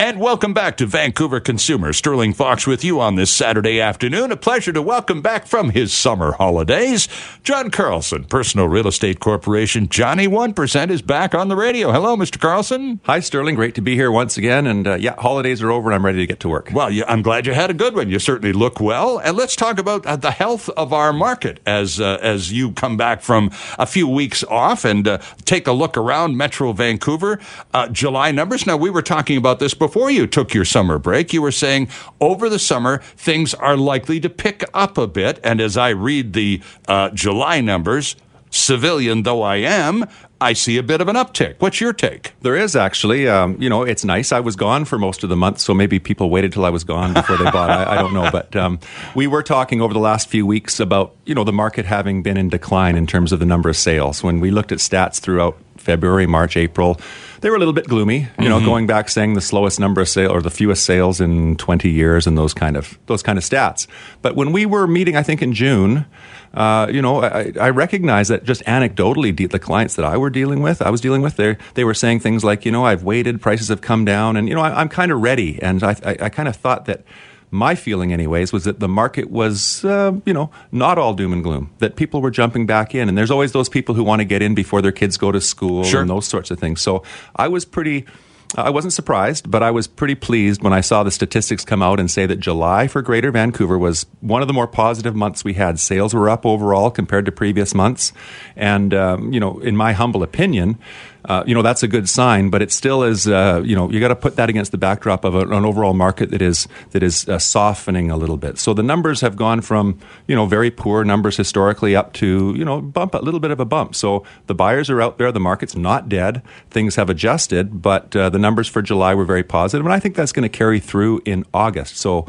And welcome back to Vancouver Consumer. Sterling Fox with you on this Saturday afternoon. A pleasure to welcome back from his summer holidays, John Carlson, Personal Real Estate Corporation. Johnny 1% is back on the radio. Hello, Mr. Carlson. Hi, Sterling. Great to be here once again. And holidays are over and I'm ready to get to work. Well, I'm glad you had a good one. You certainly look well. And let's talk about the health of our market as you come back from a few weeks off and take a look around Metro Vancouver. July numbers. Now, we were talking about this before you took your summer break. You were saying over the summer, things are likely to pick up a bit. And as I read the July numbers, civilian though I am, I see a bit of an uptick. What's your take? There is actually, it's nice. I was gone for most of the month, so maybe people waited till I was gone before they bought. I don't know. But we were talking over the last few weeks about, the market having been in decline in terms of the number of sales. When we looked at stats throughout February, March, April, they were a little bit gloomy, going back saying the slowest number of sales or the fewest sales in 20 years and those kind of stats. But when we were meeting, I think in June, I recognized that just anecdotally the clients that I was dealing with, they were saying things like, I've waited, prices have come down and, I'm kind of ready. And I kind of thought that my feeling anyways was that the market was, not all doom and gloom, that people were jumping back in. And there's always those people who want to get in before their kids go to school and those sorts of things. So I wasn't surprised, but I was pretty pleased when I saw the statistics come out and say that July for Greater Vancouver was one of the more positive months we had. Sales were up overall compared to previous months. And, in my humble opinion, that's a good sign, but it still is, you got to put that against the backdrop of an overall market that is softening a little bit. So the numbers have gone from, very poor numbers historically up to, a little bit of a bump. So the buyers are out there. The market's not dead. Things have adjusted, but the numbers for July were very positive, and I think that's going to carry through in August. So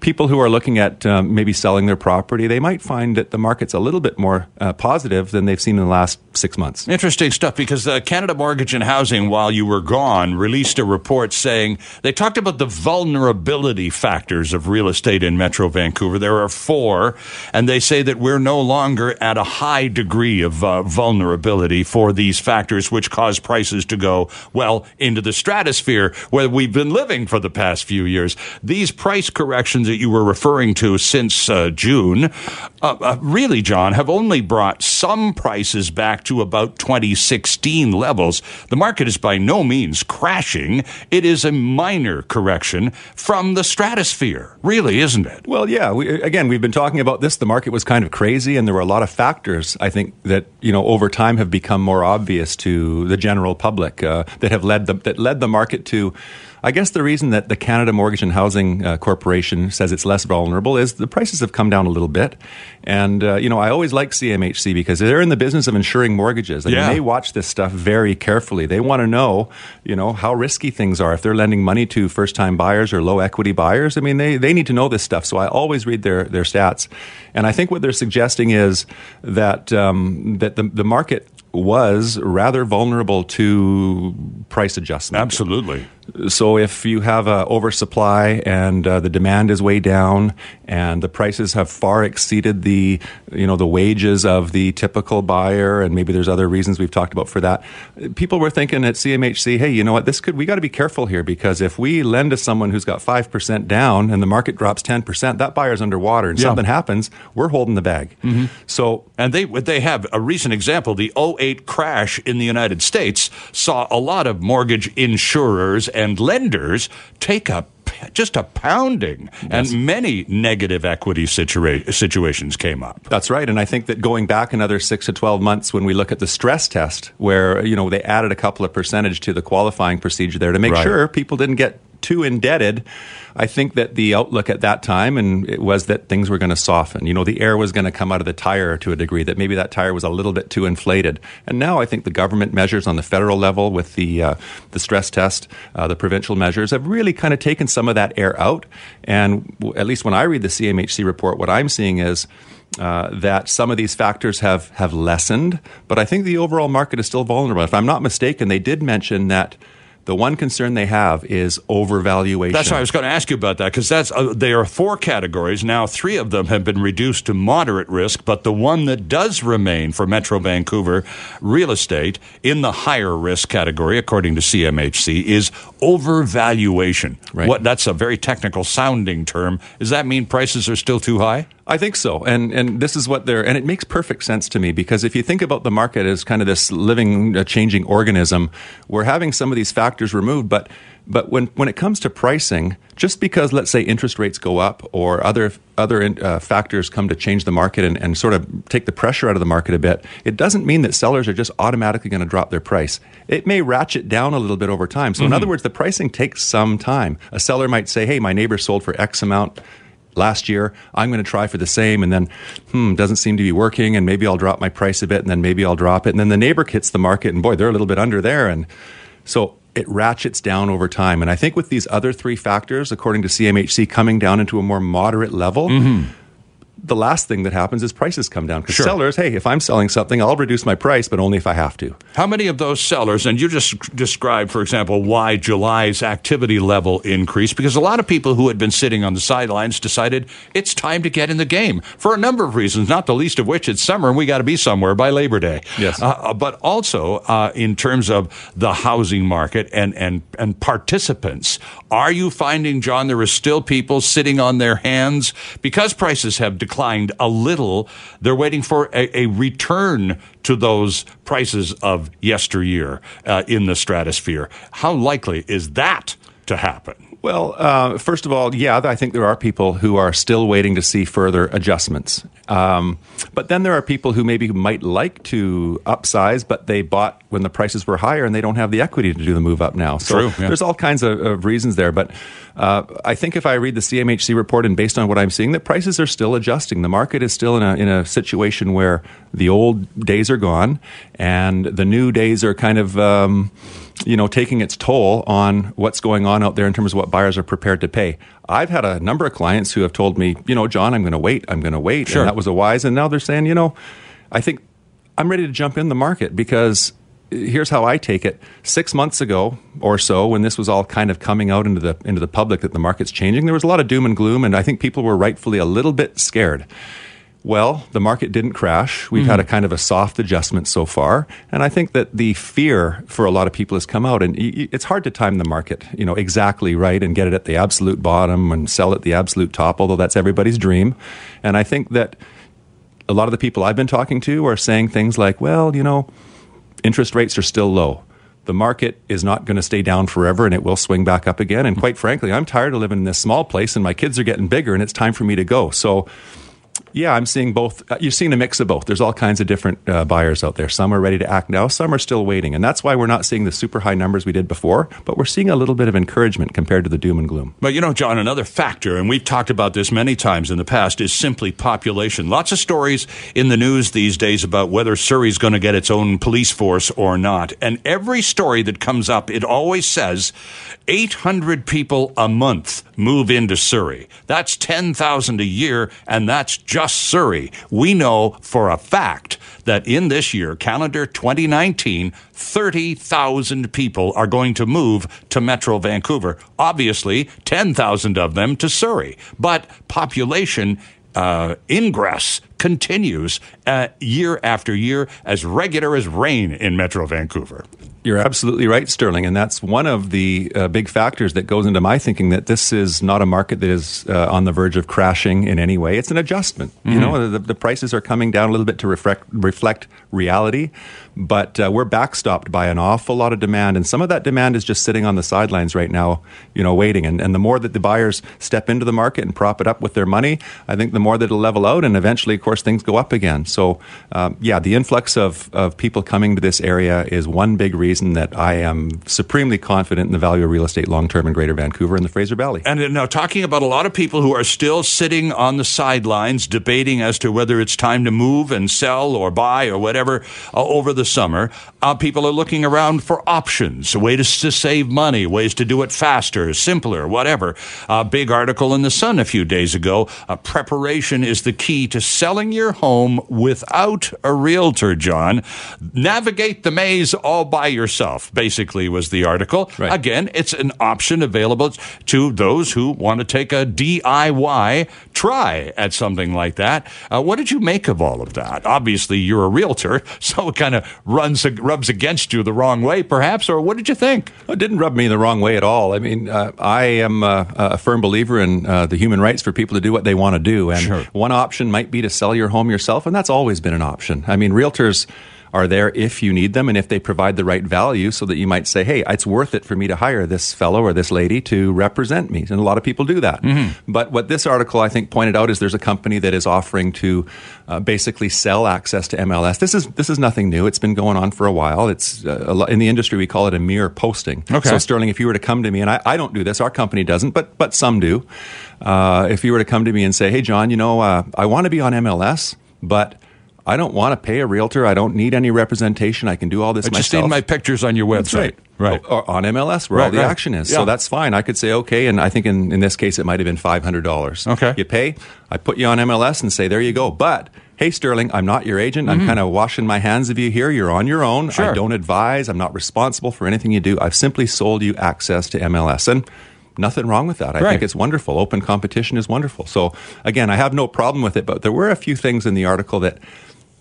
people who are looking at maybe selling their property, they might find that the market's a little bit more positive than they've seen in the last 6 months. Interesting stuff, because Canada Mortgage and Housing, while you were gone, released a report saying they talked about the vulnerability factors of real estate in Metro Vancouver. There are 4, and they say that we're no longer at a high degree of vulnerability for these factors, which cause prices to go, into the stratosphere where we've been living for the past few years. These price corrections that you were referring to since June, really, John, have only brought some prices back to about 2016 levels. The market is by no means crashing. It is a minor correction from the stratosphere, really, isn't it? Well, yeah. We've been talking about this. The market was kind of crazy, and there were a lot of factors, I think, that over time have become more obvious to the general public that led the market to. I guess the reason that the Canada Mortgage and Housing Corporation says it's less vulnerable is the prices have come down a little bit. And, I always like CMHC because they're in the business of insuring mortgages. They watch this stuff very carefully. They want to know, how risky things are. If they're lending money to first-time buyers or low-equity buyers, they need to know this stuff. So I always read their stats. And I think what they're suggesting is that, that the market was rather vulnerable to price adjustment. Absolutely. So if you have an oversupply and the demand is way down and the prices have far exceeded the, the wages of the typical buyer, and maybe there's other reasons we've talked about for that, people were thinking at CMHC, hey, you know what, we got to be careful here, because if we lend to someone who's got 5% down and the market drops 10%, that buyer's underwater and something happens, we're holding the bag. Mm-hmm. So, and they have a recent example, the 2008 crash in the United States saw a lot of mortgage insurers and lenders take up just a pounding, and many negative equity situations came up. That's right, and I think that going back another 6 to 12 months when we look at the stress test, where they added a couple of percentage to the qualifying procedure there to make sure people didn't get too indebted, I think that the outlook at that time was that things were going to soften. The air was going to come out of the tire to a degree, that maybe that tire was a little bit too inflated. And now I think the government measures on the federal level with the stress test, the provincial measures have really kind of taken some of that air out. And at least when I read the CMHC report, what I'm seeing is that some of these factors have lessened. But I think the overall market is still vulnerable. If I'm not mistaken, they did mention that The one concern they have is overvaluation. That's why I was going to ask you about that, because that's there are four categories. Now, three of them have been reduced to moderate risk, but the one that does remain for Metro Vancouver real estate in the higher risk category, according to CMHC, is overvaluation. Right. That's a very technical sounding term. Does that mean prices are still too high? I think so, and this is what they're, and it makes perfect sense to me, because if you think about the market as kind of this living, changing organism, we're having some of these factors removed, but when it comes to pricing, just because, let's say, interest rates go up or other factors come to change the market and sort of take the pressure out of the market a bit, it doesn't mean that sellers are just automatically going to drop their price. It may ratchet down a little bit over time. So in other words, the pricing takes some time. A seller might say, hey, my neighbor sold for X amount last year, I'm going to try for the same, and then, doesn't seem to be working, and maybe I'll drop my price a bit, and then maybe I'll drop it, and then the neighbor hits the market, and boy, they're a little bit under there, and so it ratchets down over time. And I think with these other three factors, according to CMHC, coming down into a more moderate level, the last thing that happens is prices come down. Because sellers, hey, if I'm selling something, I'll reduce my price, but only if I have to. How many of those sellers, and you just described, for example, why July's activity level increased, because a lot of people who had been sitting on the sidelines decided it's time to get in the game for a number of reasons, not the least of which it's summer and we got to be somewhere by Labor Day. Yes. But also in terms of the housing market and participants, are you finding, John, there are still people sitting on their hands because prices have declined a little? They're waiting for a return to those prices of yesteryear in the stratosphere. How likely is that to happen? Well, first of all, yeah, I think there are people who are still waiting to see further adjustments. But then there are people who maybe might like to upsize, but they bought when the prices were higher and they don't have the equity to do the move up now. So there's all kinds of reasons there. But I think if I read the CMHC report and based on what I'm seeing, that prices are still adjusting. The market is still in a situation where the old days are gone and the new days are kind of taking its toll on what's going on out there in terms of what buyers are prepared to pay. I've had a number of clients who have told me, John, I'm going to wait. Sure. And that was a wise. And now they're saying, I think I'm ready to jump in the market, because here's how I take it. 6 months ago or so, when this was all kind of coming out into the public that the market's changing, there was a lot of doom and gloom. And I think people were rightfully a little bit scared. Well, the market didn't crash. We've had a kind of a soft adjustment so far. And I think that the fear for a lot of people has come out. And it's hard to time the market, exactly right and get it at the absolute bottom and sell at the absolute top, although that's everybody's dream. And I think that a lot of the people I've been talking to are saying things like, well, interest rates are still low. The market is not going to stay down forever and it will swing back up again. And quite frankly, I'm tired of living in this small place and my kids are getting bigger and it's time for me to go. So yeah, I'm seeing both. You're seeing a mix of both. There's all kinds of different buyers out there. Some are ready to act now. Some are still waiting. And that's why we're not seeing the super high numbers we did before, but we're seeing a little bit of encouragement compared to the doom and gloom. But John, another factor, and we've talked about this many times in the past, is simply population. Lots of stories in the news these days about whether Surrey's going to get its own police force or not. And every story that comes up, it always says 800 people a month move into Surrey. That's 10,000 a year, and that's just Surrey. We know for a fact that in this year, calendar 2019, 30,000 people are going to move to Metro Vancouver. Obviously, 10,000 of them to Surrey. But population ingress continues year after year, as regular as rain in Metro Vancouver. You're absolutely right, Sterling, and that's one of the big factors that goes into my thinking that this is not a market that is on the verge of crashing in any way. It's an adjustment. The prices are coming down a little bit to reflect reality, but we're backstopped by an awful lot of demand, and some of that demand is just sitting on the sidelines right now, waiting. And the more that the buyers step into the market and prop it up with their money, I think the more that it'll level out, and eventually, of course, things go up again. So, the influx of people coming to this area is one big reason that I am supremely confident in the value of real estate long-term in Greater Vancouver and the Fraser Valley. And now talking about a lot of people who are still sitting on the sidelines debating as to whether it's time to move and sell or buy or whatever over the summer, people are looking around for options, ways to save money, ways to do it faster, simpler, whatever. A big article in the Sun a few days ago, preparation is the key to selling your home without a realtor, John. Navigate the maze all by yourself. yourself, basically, was the article. Right. Again, it's an option available to those who want to take a DIY try at something like that. What did you make of all of that? Obviously, you're a realtor, so it kind of rubs against you the wrong way, perhaps, or what did you think? It didn't rub me the wrong way at all. I mean, I am a firm believer in the human rights for people to do what they want to do, and sure. One option might be to sell your home yourself, and that's always been an option. I mean, realtors are there if you need them and if they provide the right value so that you might say, hey, it's worth it for me to hire this fellow or this lady to represent me. And a lot of people do that. Mm-hmm. But what this article, I think, pointed out is there's a company that is offering to basically sell access to MLS. This is nothing new. It's been going on for a while. It's in the industry, we call it a mere posting. Okay. So, Sterling, if you were to come to me, and I don't do this, our company doesn't, but some do. If you were to come to me and say, hey, John, I want to be on MLS, but I don't want to pay a realtor. I don't need any representation. I can do all this myself. I just need my pictures on your website. Right. Or on MLS where all the action is. Yeah. So that's fine. I could say, okay, and I think in this case it might have been $500. Okay. You pay, I put you on MLS and say, there you go. But, hey, Sterling, I'm not your agent. Mm-hmm. I'm kind of washing my hands of you here. You're on your own. Sure. I don't advise. I'm not responsible for anything you do. I've simply sold you access to MLS. And nothing wrong with that. I think it's wonderful. Open competition is wonderful. So, again, I have no problem with it, but there were a few things in the article that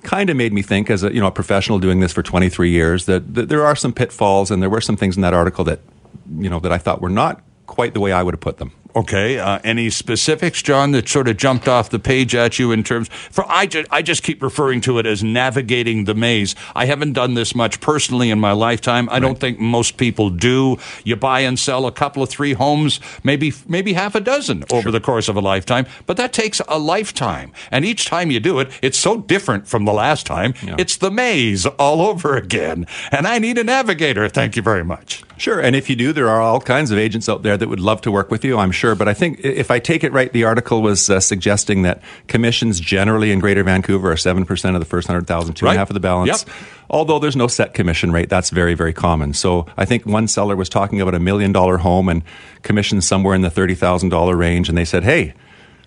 kind of made me think, as a professional doing this for 23 years, that there are some pitfalls, and there were some things in that article that that I thought were not quite the way I would have put them. Okay. Any specifics, John, that sort of jumped off the page at you in terms? I just keep referring to it as navigating the maze. I haven't done this much personally in my lifetime. I don't think most people do. You buy and sell a couple of 3 homes, maybe half a dozen over the course of a lifetime, but that takes a lifetime. And each time you do it, it's so different from the last time. Yeah. It's the maze all over again. And I need a navigator. Thank you very much. Sure. And if you do, there are all kinds of agents out there that would love to work with you, I'm sure. But I think if I take it right, the article was suggesting that commissions generally in Greater Vancouver are 7% of the first 100,000, 2.5 of the balance. Yep. Although there's no set commission rate, that's very, very common. So I think one seller was talking about $1 million home and commissions somewhere in the $30,000 range. And they said, hey,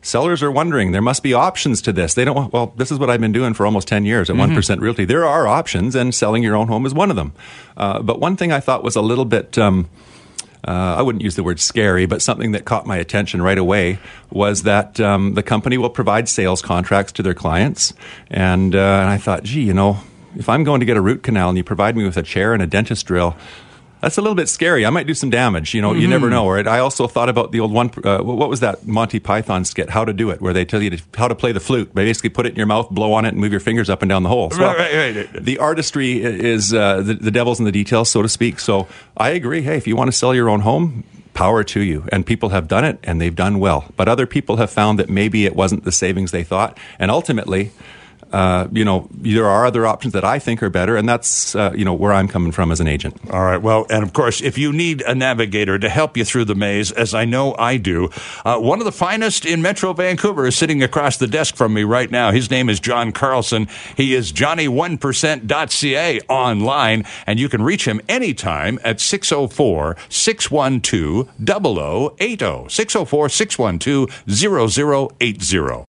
sellers are wondering, there must be options to this. They don't, this is what I've been doing for almost 10 years at 1% Realty. There are options, and selling your own home is one of them. But one thing I thought was a little bit, I wouldn't use the word scary, but something that caught my attention right away was that the company will provide sales contracts to their clients. And I thought, gee, if I'm going to get a root canal and you provide me with a chair and a dentist drill, that's a little bit scary. I might do some damage. You never know, right? I also thought about the old one. What was that Monty Python skit, How to Do It, where they tell you how to play the flute. They basically put it in your mouth, blow on it, and move your fingers up and down the hole. So right. The artistry is the devil's in the details, so to speak. So I agree. Hey, if you want to sell your own home, power to you. And people have done it, and they've done well. But other people have found that maybe it wasn't the savings they thought. And ultimately, there are other options that I think are better, and that's, where I'm coming from as an agent. All right. Well, and of course, if you need a navigator to help you through the maze, as I know I do, one of the finest in Metro Vancouver is sitting across the desk from me right now. His name is John Carlson. He is johnny1percent.ca online, and you can reach him anytime at 604-612-0080, 604-612-0080.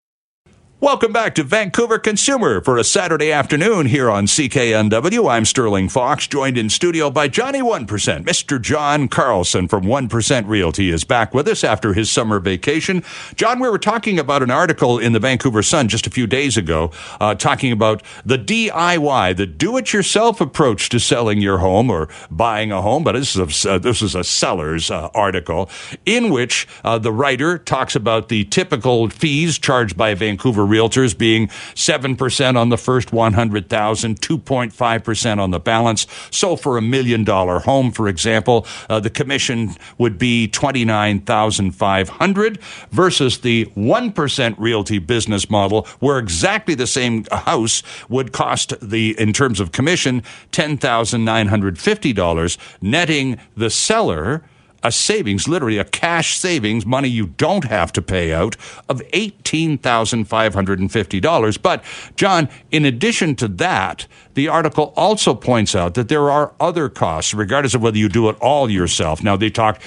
Welcome back to Vancouver Consumer for a Saturday afternoon here on CKNW. I'm Sterling Fox, joined in studio by Johnny 1%. Mr. John Carlson from 1% Realty is back with us after his summer vacation. John, we were talking about an article in the Vancouver Sun just a few days ago, talking about the DIY, the do-it-yourself approach to selling your home or buying a home, but this is a seller's article, in which the writer talks about the typical fees charged by Vancouver realtors being 7% on the first 100,000, 2.5% on the balance. So for $1 million home, for example, the commission would be $29,500 versus the 1% Realty business model, where exactly the same house would cost in terms of commission, $10,950, netting the seller a savings, literally a cash savings, money you don't have to pay out, of $18,550. But, John, in addition to that, the article also points out that there are other costs, regardless of whether you do it all yourself. Now, you talked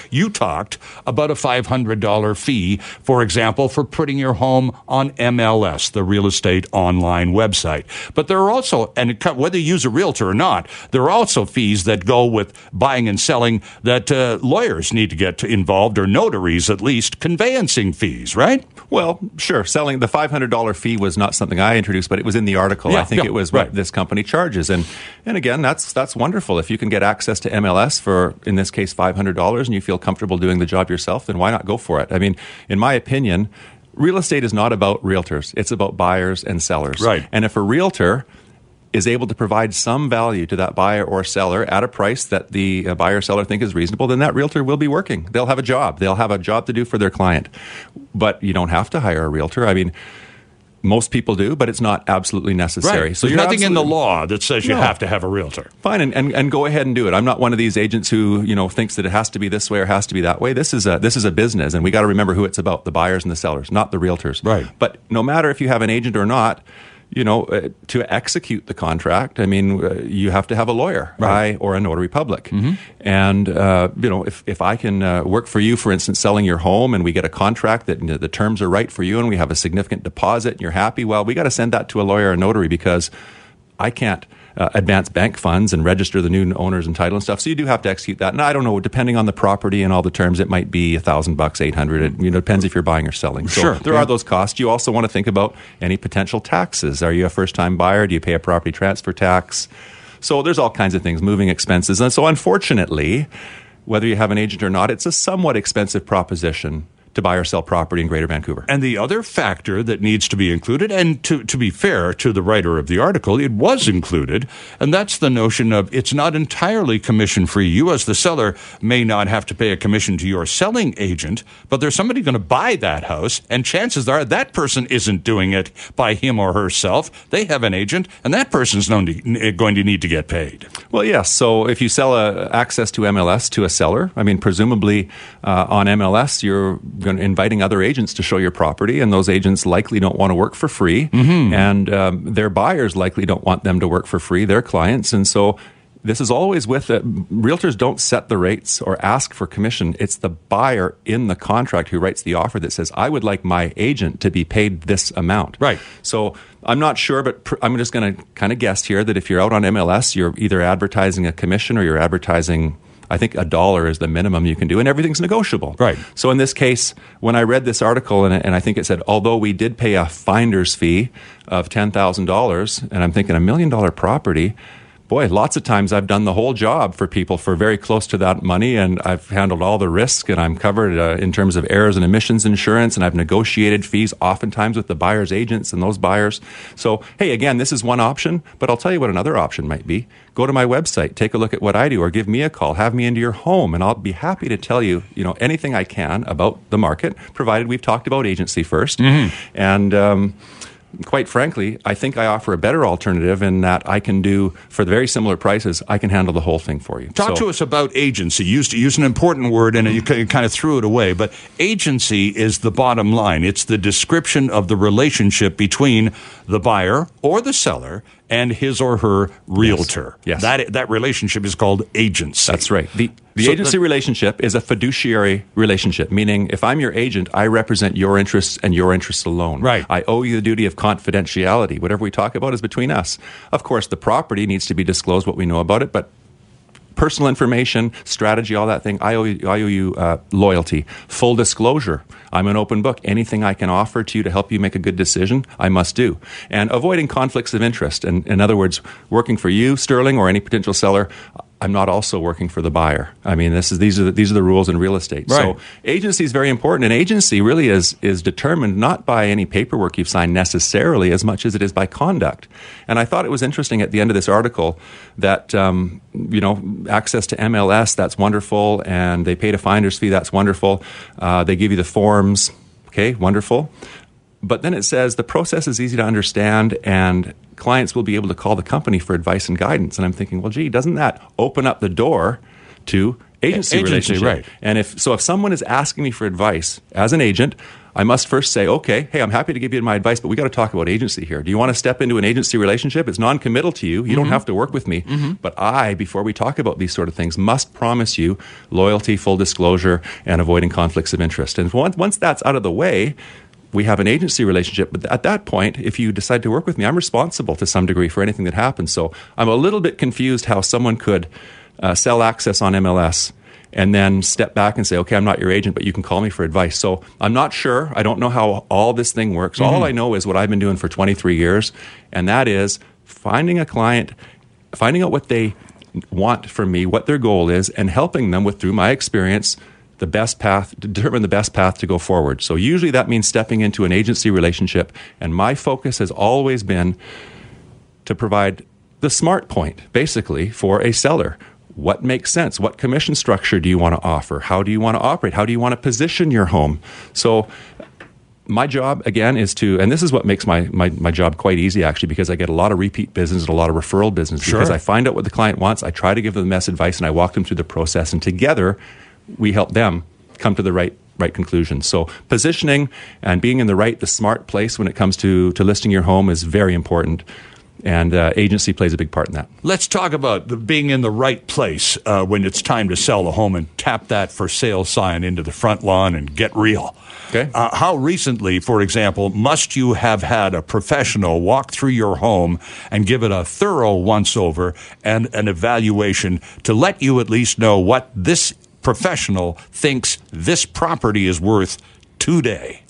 about a $500 fee, for example, for putting your home on MLS, the real estate online website. But there are also, and whether you use a realtor or not, there are also fees that go with buying and selling that lawyers need to get involved, or notaries at least, conveyancing fees, right? Well, sure. Selling the $500 fee was not something I introduced, but it was in the article. Yeah, I think it was what this company charges. And again, that's wonderful. If you can get access to MLS for, in this case, $500, and you feel comfortable doing the job yourself, then why not go for it? I mean, in my opinion, real estate is not about realtors. It's about buyers and sellers. Right. And if a realtor is able to provide some value to that buyer or seller at a price that the buyer or seller think is reasonable, then that realtor will be working. They'll have a job. They'll have a job to do for their client. But you don't have to hire a realtor. I mean, most people do, but it's not absolutely necessary. Right. So there's nothing in the law that says you have to have a realtor. Fine, and go ahead and do it. I'm not one of these agents who, you know, thinks that it has to be this way or has to be that way. This is a business, and we got to remember who it's about: the buyers and the sellers, not the realtors. Right. But no matter if you have an agent or not, you know, to execute the contract, I mean, you have to have a lawyer, right, or a notary public. Mm-hmm. And, you know, if I can work for you, for instance, selling your home, and we get a contract that, you know, the terms are right for you, and we have a significant deposit and you're happy, well, we got to send that to a lawyer or a notary, because I can't advance bank funds and register the new owners and title and stuff. So you do have to execute that. And I don't know, depending on the property and all the terms, it might be $1,000, $800. You know, depends if you're buying or selling. So sure, there are those costs. You also want to think about any potential taxes. Are you a first-time buyer? Do you pay a property transfer tax? So there's all kinds of things, moving expenses. And so unfortunately, whether you have an agent or not, it's a somewhat expensive proposition to buy or sell property in Greater Vancouver. And the other factor that needs to be included, and to be fair to the writer of the article, it was included, and that's the notion of it's not entirely commission-free. You as the seller may not have to pay a commission to your selling agent, but there's somebody going to buy that house, and chances are that person isn't doing it by him or herself. They have an agent, and that person's going to need to get paid. Well, yes. Yeah, so if you sell access to MLS to a seller, I mean, presumably on MLS, you're inviting other agents to show your property, and those agents likely don't want to work for free, mm-hmm. and their buyers likely don't want them to work for free, their clients. And so this is always with it. Realtors don't set the rates or ask for commission. It's the buyer in the contract who writes the offer that says, I would like my agent to be paid this amount. Right. So I'm not sure, but I'm just going to kind of guess here that if you're out on MLS, you're either advertising a commission or you're advertising, I think $1 is the minimum you can do, and everything's negotiable. Right. So in this case, when I read this article, and I think it said, although we did pay a finder's fee of $10,000, and I'm thinking $1 million property, boy, lots of times I've done the whole job for people for very close to that money, and I've handled all the risk, and I'm covered in terms of errors and emissions insurance, and I've negotiated fees oftentimes with the buyer's agents and those buyers. So, hey, again, this is one option, but I'll tell you what another option might be. Go to my website, take a look at what I do, or give me a call, have me into your home, and I'll be happy to tell you, you know, anything I can about the market, provided we've talked about agency first. Mm-hmm. And quite frankly, I think I offer a better alternative in that I can do, for the very similar prices, I can handle the whole thing for you. Talk to us about agency. You used to use an important word, and you kind of threw it away, but agency is the bottom line. It's the description of the relationship between the buyer or the seller and his or her realtor. Yes. That relationship is called agency. That's right. The agency relationship is a fiduciary relationship, meaning if I'm your agent, I represent your interests and your interests alone. Right. I owe you the duty of confidentiality. Whatever we talk about is between us. Of course, the property needs to be disclosed, what we know about it, but personal information, strategy, all that thing, I owe you loyalty. Full disclosure. I'm an open book. Anything I can offer to you to help you make a good decision, I must do. And avoiding conflicts of interest. And in other words, working for you, Sterling, or any potential seller, I'm not also working for the buyer. I mean, these are the rules in real estate. Right. So agency is very important, and agency really is determined not by any paperwork you've signed necessarily as much as it is by conduct. And I thought it was interesting at the end of this article that you know, access to MLS, that's wonderful, and they paid a finder's fee, that's wonderful. They give you the forms, okay, wonderful. But then it says the process is easy to understand, and clients will be able to call the company for advice and guidance. And I'm thinking, well, gee, doesn't that open up the door to agency relationship. Right. And if someone is asking me for advice as an agent, I must first say, okay, hey, I'm happy to give you my advice, but we got to talk about agency here. Do you want to step into an agency relationship? It's non-committal to you. You don't have to work with me. But I, before we talk about these sort of things, must promise you loyalty, full disclosure, and avoiding conflicts of interest. And once that's out of the way, we have an agency relationship. But at that point, if you decide to work with me, I'm responsible to some degree for anything that happens. So I'm a little bit confused how someone could sell access on MLS and then step back and say, okay, I'm not your agent, but you can call me for advice. So I'm not sure. I don't know how all this thing works. All I know is what I've been doing for 23 years, and that is finding a client, finding out what they want from me, what their goal is, and helping them with, through my experience, the best path, determine the best path to go forward. So usually that means stepping into an agency relationship, and my focus has always been to provide the smart point, basically, for a seller. What makes sense? What commission structure do you want to offer? How do you want to operate? How do you want to position your home? So my job, again, is to, and this is what makes my job quite easy, actually, because I get a lot of repeat business and a lot of referral business. Sure. Because I find out what the client wants, I try to give them the best advice, and I walk them through the process. And together, we help them come to the right conclusion. So positioning and being in the smart place when it comes to listing your home is very important. And agency plays a big part in that. Let's talk about being in the right place when it's time to sell a home and tap that for sale sign into the front lawn and get real. Okay. How recently, for example, must you have had a professional walk through your home and give it a thorough once-over and an evaluation to let you at least know what this professional thinks this property is worth today?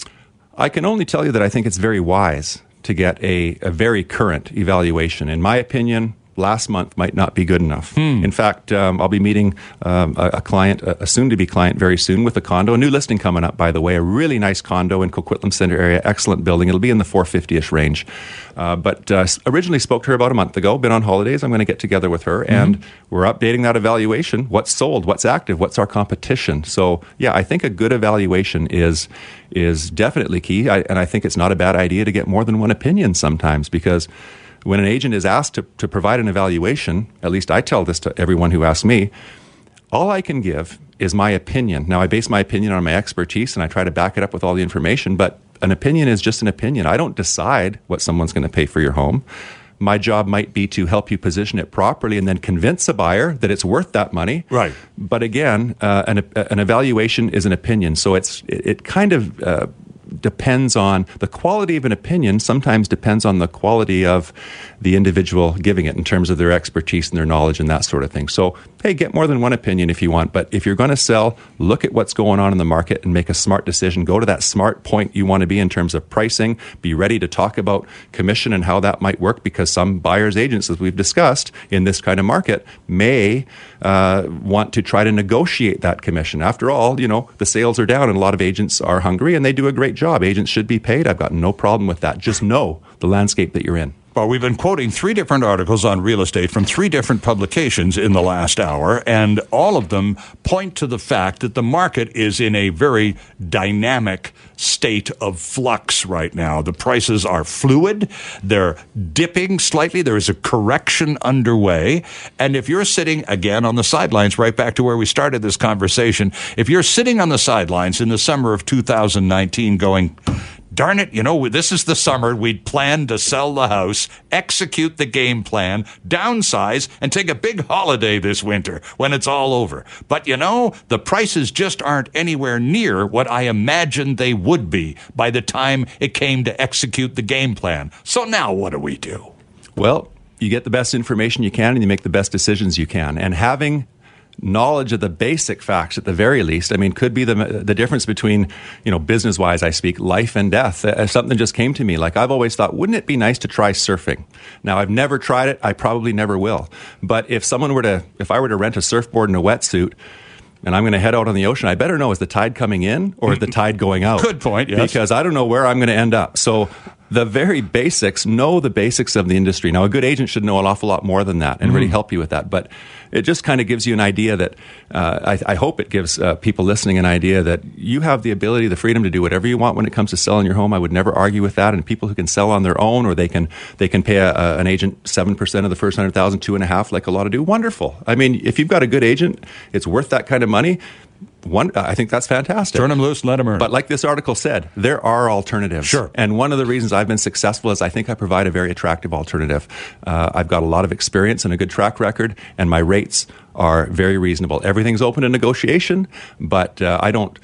I can only tell you that I think it's very wise to get a very current evaluation. In my opinion, last month might not be good enough. In fact, I'll be meeting a client, a soon-to-be client very soon with a condo, a new listing coming up, by the way, a really nice condo in Coquitlam Centre area, excellent building. It'll be in the 450-ish range. But originally spoke to her about a month ago, been on holidays. I'm going to get together with her, and we're updating that evaluation. What's sold? What's active? What's our competition? So, yeah, I think a good evaluation is definitely key, and I think it's not a bad idea to get more than one opinion sometimes, because when an agent is asked to provide an evaluation, at least I tell this to everyone who asks me, all I can give is my opinion. Now, I base my opinion on my expertise, and I try to back it up with all the information, but an opinion is just an opinion. I don't decide what someone's going to pay for your home. My job might be to help you position it properly and then convince a buyer that it's worth that money. Right. But again, an evaluation is an opinion, so it kind of depends on the quality of an opinion, sometimes depends on the quality of the individual giving it in terms of their expertise and their knowledge and that sort of thing. So, hey, get more than one opinion if you want, but if you're going to sell, look at what's going on in the market and make a smart decision. Go to that smart point you want to be in terms of pricing. Be ready to talk about commission and how that might work, because some buyers' agents, as we've discussed, in this kind of market may want to try to negotiate that commission. After all, the sales are down and a lot of agents are hungry, and they do a great job. Agents should be paid. I've got no problem with that. Just know the landscape that you're in. Well, we've been quoting three different articles on real estate from three different publications in the last hour, and all of them point to the fact that the market is in a very dynamic state of flux right now. The prices are fluid. They're dipping slightly. There is a correction underway. And if you're sitting, again, on the sidelines, right back to where we started this conversation, if you're sitting on the sidelines in the summer of 2019 going, darn it, this is the summer we'd planned to sell the house, execute the game plan, downsize, and take a big holiday this winter when it's all over. But, the prices just aren't anywhere near what I imagined they would be by the time it came to execute the game plan. So now what do we do? Well, you get the best information you can and you make the best decisions you can. And having knowledge of the basic facts, at the very least, I mean, could be the difference between, business-wise, I speak, life and death. Something just came to me. Like, I've always thought, wouldn't it be nice to try surfing? Now, I've never tried it. I probably never will. But if I were to rent a surfboard and a wetsuit, and I'm going to head out on the ocean, I better know, is the tide coming in or is the tide going out? Good point, yes. Because I don't know where I'm going to end up. So the very basics, know the basics of the industry. Now, a good agent should know an awful lot more than that and really help you with that. But it just kind of gives you an idea that, I hope it gives people listening an idea that you have the ability, the freedom to do whatever you want when it comes to selling your home. I would never argue with that. And people who can sell on their own, or they can pay an agent 7% of the first 100,000, 2.5, like a lot of do, wonderful. I mean, if you've got a good agent, it's worth that kind of money. I think that's fantastic. Turn them loose, let them earn. But like this article said, there are alternatives. Sure. And one of the reasons I've been successful is I think I provide a very attractive alternative. I've got a lot of experience and a good track record, and my rates are very reasonable. Everything's open to negotiation, but I don't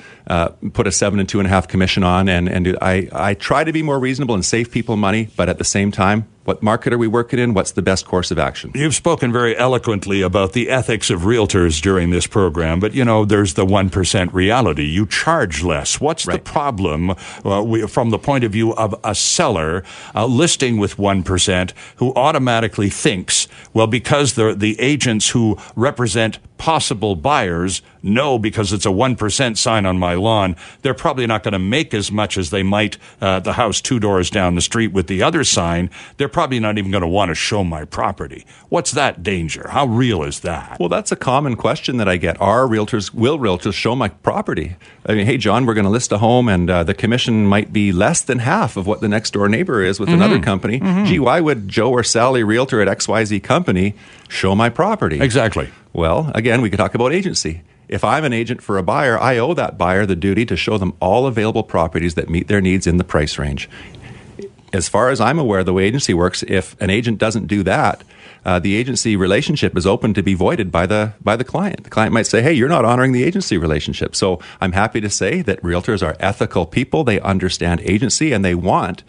put a 7 and 2.5 commission on. And I try to be more reasonable and save people money, but at the same time, what market are we working in? What's the best course of action? You've spoken very eloquently about the ethics of realtors during this program, but, you know, there's the 1% reality. You charge less. What's the problem from the point of view of a seller listing with 1% who automatically thinks, well, because the agents who represent possible buyers know because it's a 1% sign on my lawn, they're probably not going to make as much as they might the house two doors down the street with the other sign. They're probably not even going to want to show my property. What's that danger? How real is that? Well, that's a common question that I get. Will realtors show my property? I mean, hey, John, we're going to list a home, and the commission might be less than half of what the next door neighbor is with another company. Gee, why would Joe or Sally, realtor at XYZ company, show my property? Exactly. Well, again, we could talk about agency. If I'm an agent for a buyer, I owe that buyer the duty to show them all available properties that meet their needs in the price range. As far as I'm aware, the way agency works, if an agent doesn't do that, the agency relationship is open to be voided by the client. The client might say, hey, you're not honoring the agency relationship. So I'm happy to say that realtors are ethical people. They understand agency, and they want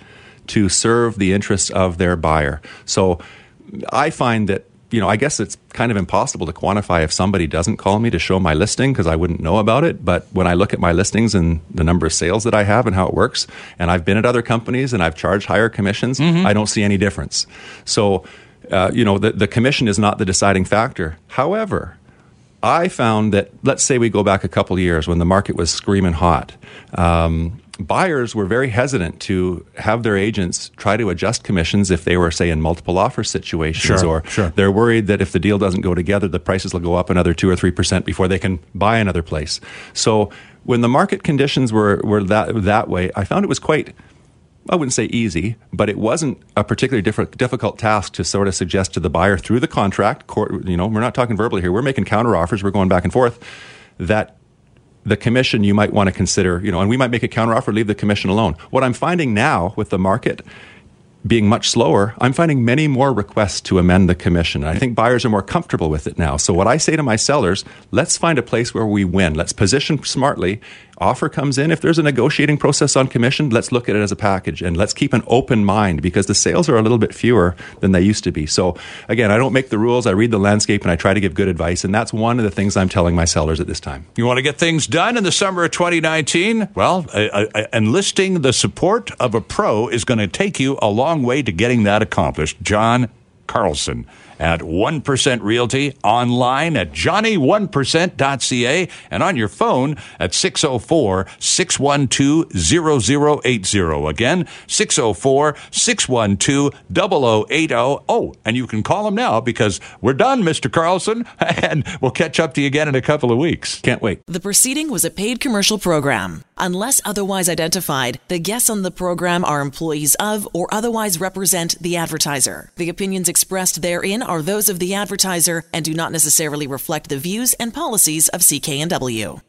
to serve the interests of their buyer. So I find that, you know, I guess it's kind of impossible to quantify if somebody doesn't call me to show my listing, because I wouldn't know about it. But when I look at my listings and the number of sales that I have and how it works, and I've been at other companies and I've charged higher commissions, I don't see any difference. So, you know, the commission is not the deciding factor. However, I found that, let's say we go back a couple of years when the market was screaming hot, buyers were very hesitant to have their agents try to adjust commissions if they were, say, in multiple offer situations, or they're worried that if the deal doesn't go together, the prices will go up another 2 or 3% before they can buy another place. So when the market conditions were that way, I found it was quite, I wouldn't say easy, but it wasn't a particularly difficult task to sort of suggest to the buyer through the contract, you know, we're not talking verbally here, we're making counter offers, we're going back and forth, that the commission you might want to consider, you know, and we might make a counteroffer, leave the commission alone. What I'm finding now with the market being much slower, I'm finding many more requests to amend the commission. And I think buyers are more comfortable with it now. So what I say to my sellers, let's find a place where we win. Let's position smartly. Offer comes in. If there's a negotiating process on commission, let's look at it as a package. And let's keep an open mind, because the sales are a little bit fewer than they used to be. So again, I don't make the rules. I read the landscape and I try to give good advice. And that's one of the things I'm telling my sellers at this time. You want to get things done in the summer of 2019? Well, enlisting the support of a pro is going to take you a long way to getting that accomplished. John Carlson at 1% Realty, online at johnny1percent.ca, and on your phone at 604-612-0080. Again, 604-612-0080. Oh, and you can call him now, because we're done, Mr. Carlson, and we'll catch up to you again in a couple of weeks. Can't wait. The proceeding was a paid commercial program. Unless otherwise identified, the guests on the program are employees of or otherwise represent the advertiser. The opinions expressed therein are those of the advertiser and do not necessarily reflect the views and policies of CKNW.